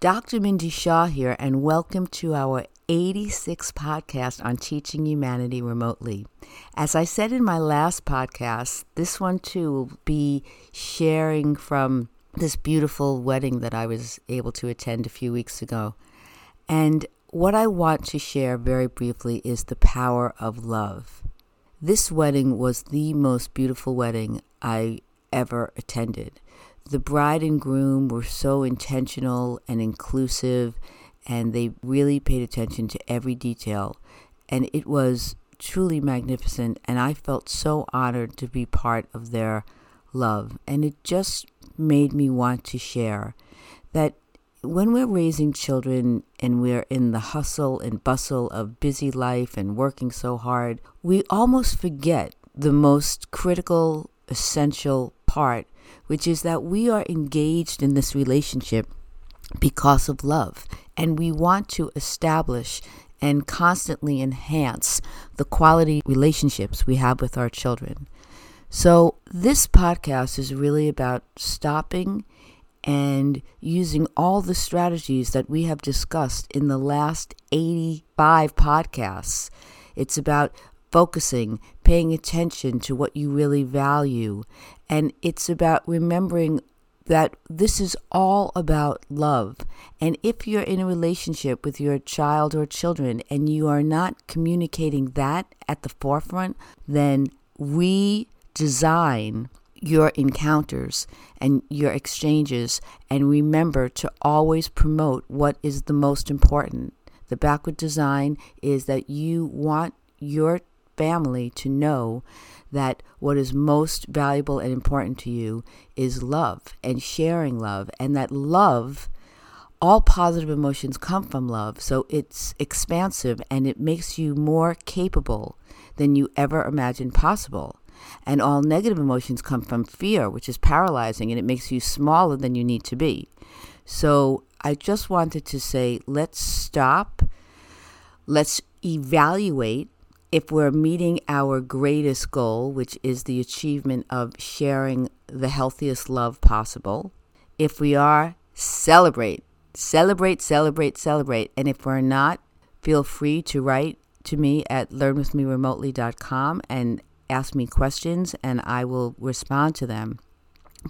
Dr. Mindy Shaw here, and welcome to our 86th podcast on Teaching Humanity Remotely. As I said in my last podcast, this one too will be sharing from this beautiful wedding that I was able to attend a few weeks ago. And what I want to share very briefly is the power of love. This wedding was the most beautiful wedding I ever attended. The bride and groom were so intentional and inclusive, and they really paid attention to every detail. And it was truly magnificent, and I felt so honored to be part of their love. And it just made me want to share that when we're raising children and we're in the hustle and bustle of busy life and working so hard, we almost forget the most critical, essential part, which is that we are engaged in this relationship because of love, and we want to establish and constantly enhance the quality relationships we have with our children. So this podcast is really about stopping and using all the strategies that we have discussed in the last 85 podcasts. It's about focusing, paying attention to what you really value. And it's about remembering that this is all about love. And if you're in a relationship with your child or children and you are not communicating that at the forefront, then redesign your encounters and your exchanges, and remember to always promote what is the most important. The backward design is that you want your family to know that what is most valuable and important to you is love and sharing love, and that love, all positive emotions come from love. So it's expansive, and it makes you more capable than you ever imagined possible. And all negative emotions come from fear, which is paralyzing, and it makes you smaller than you need to be. So I just wanted to say, let's stop. Let's evaluate if we're meeting our greatest goal, which is the achievement of sharing the healthiest love possible. If we are, celebrate. And if we're not, feel free to write to me at learnwithmeremotely.com and ask me questions, and I will respond to them.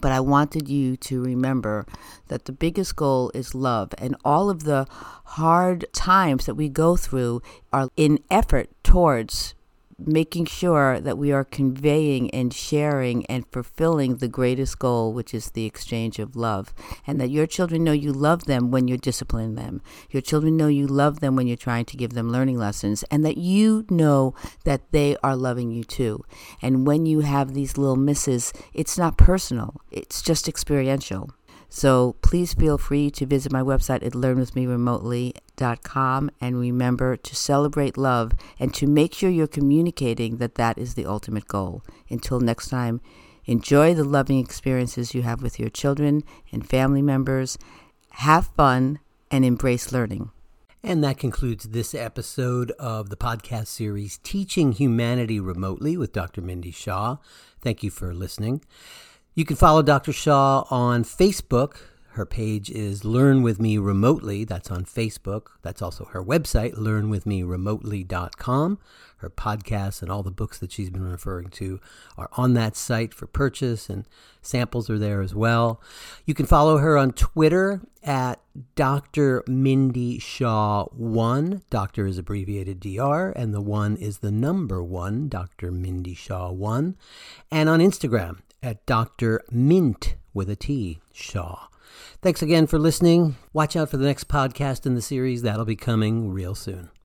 But I wanted you to remember that the biggest goal is love, and all of the hard times that we go through are in effort towards making sure that we are conveying and sharing and fulfilling the greatest goal, which is the exchange of love. And that your children know you love them when you're disciplining them. Your children know you love them when you're trying to give them learning lessons, and that you know that they are loving you too. And when you have these little misses, it's not personal, it's just experiential. So please feel free to visit my website at learnwithmeremotely.com, and remember to celebrate love and to make sure you're communicating that that is the ultimate goal. Until next time, enjoy the loving experiences you have with your children and family members. Have fun and embrace learning. And that concludes this episode of the podcast series Teaching Humanity Remotely with Dr. Mindy Shaw. Thank you for listening. You can follow Dr. Shaw on Facebook. Her page is Learn With Me Remotely. That's on Facebook. That's also her website, learnwithmeremotely.com. Her podcasts and all the books that she's been referring to are on that site for purchase, and samples are there as well. You can follow her on Twitter at Dr. Mindy Shaw 1. Doctor is abbreviated DR, and the 1 is the number 1, Dr. Mindy Shaw 1. And on Instagram at Dr. Mint with a T, Shaw. Thanks again for listening. Watch out for the next podcast in the series. That'll be coming real soon.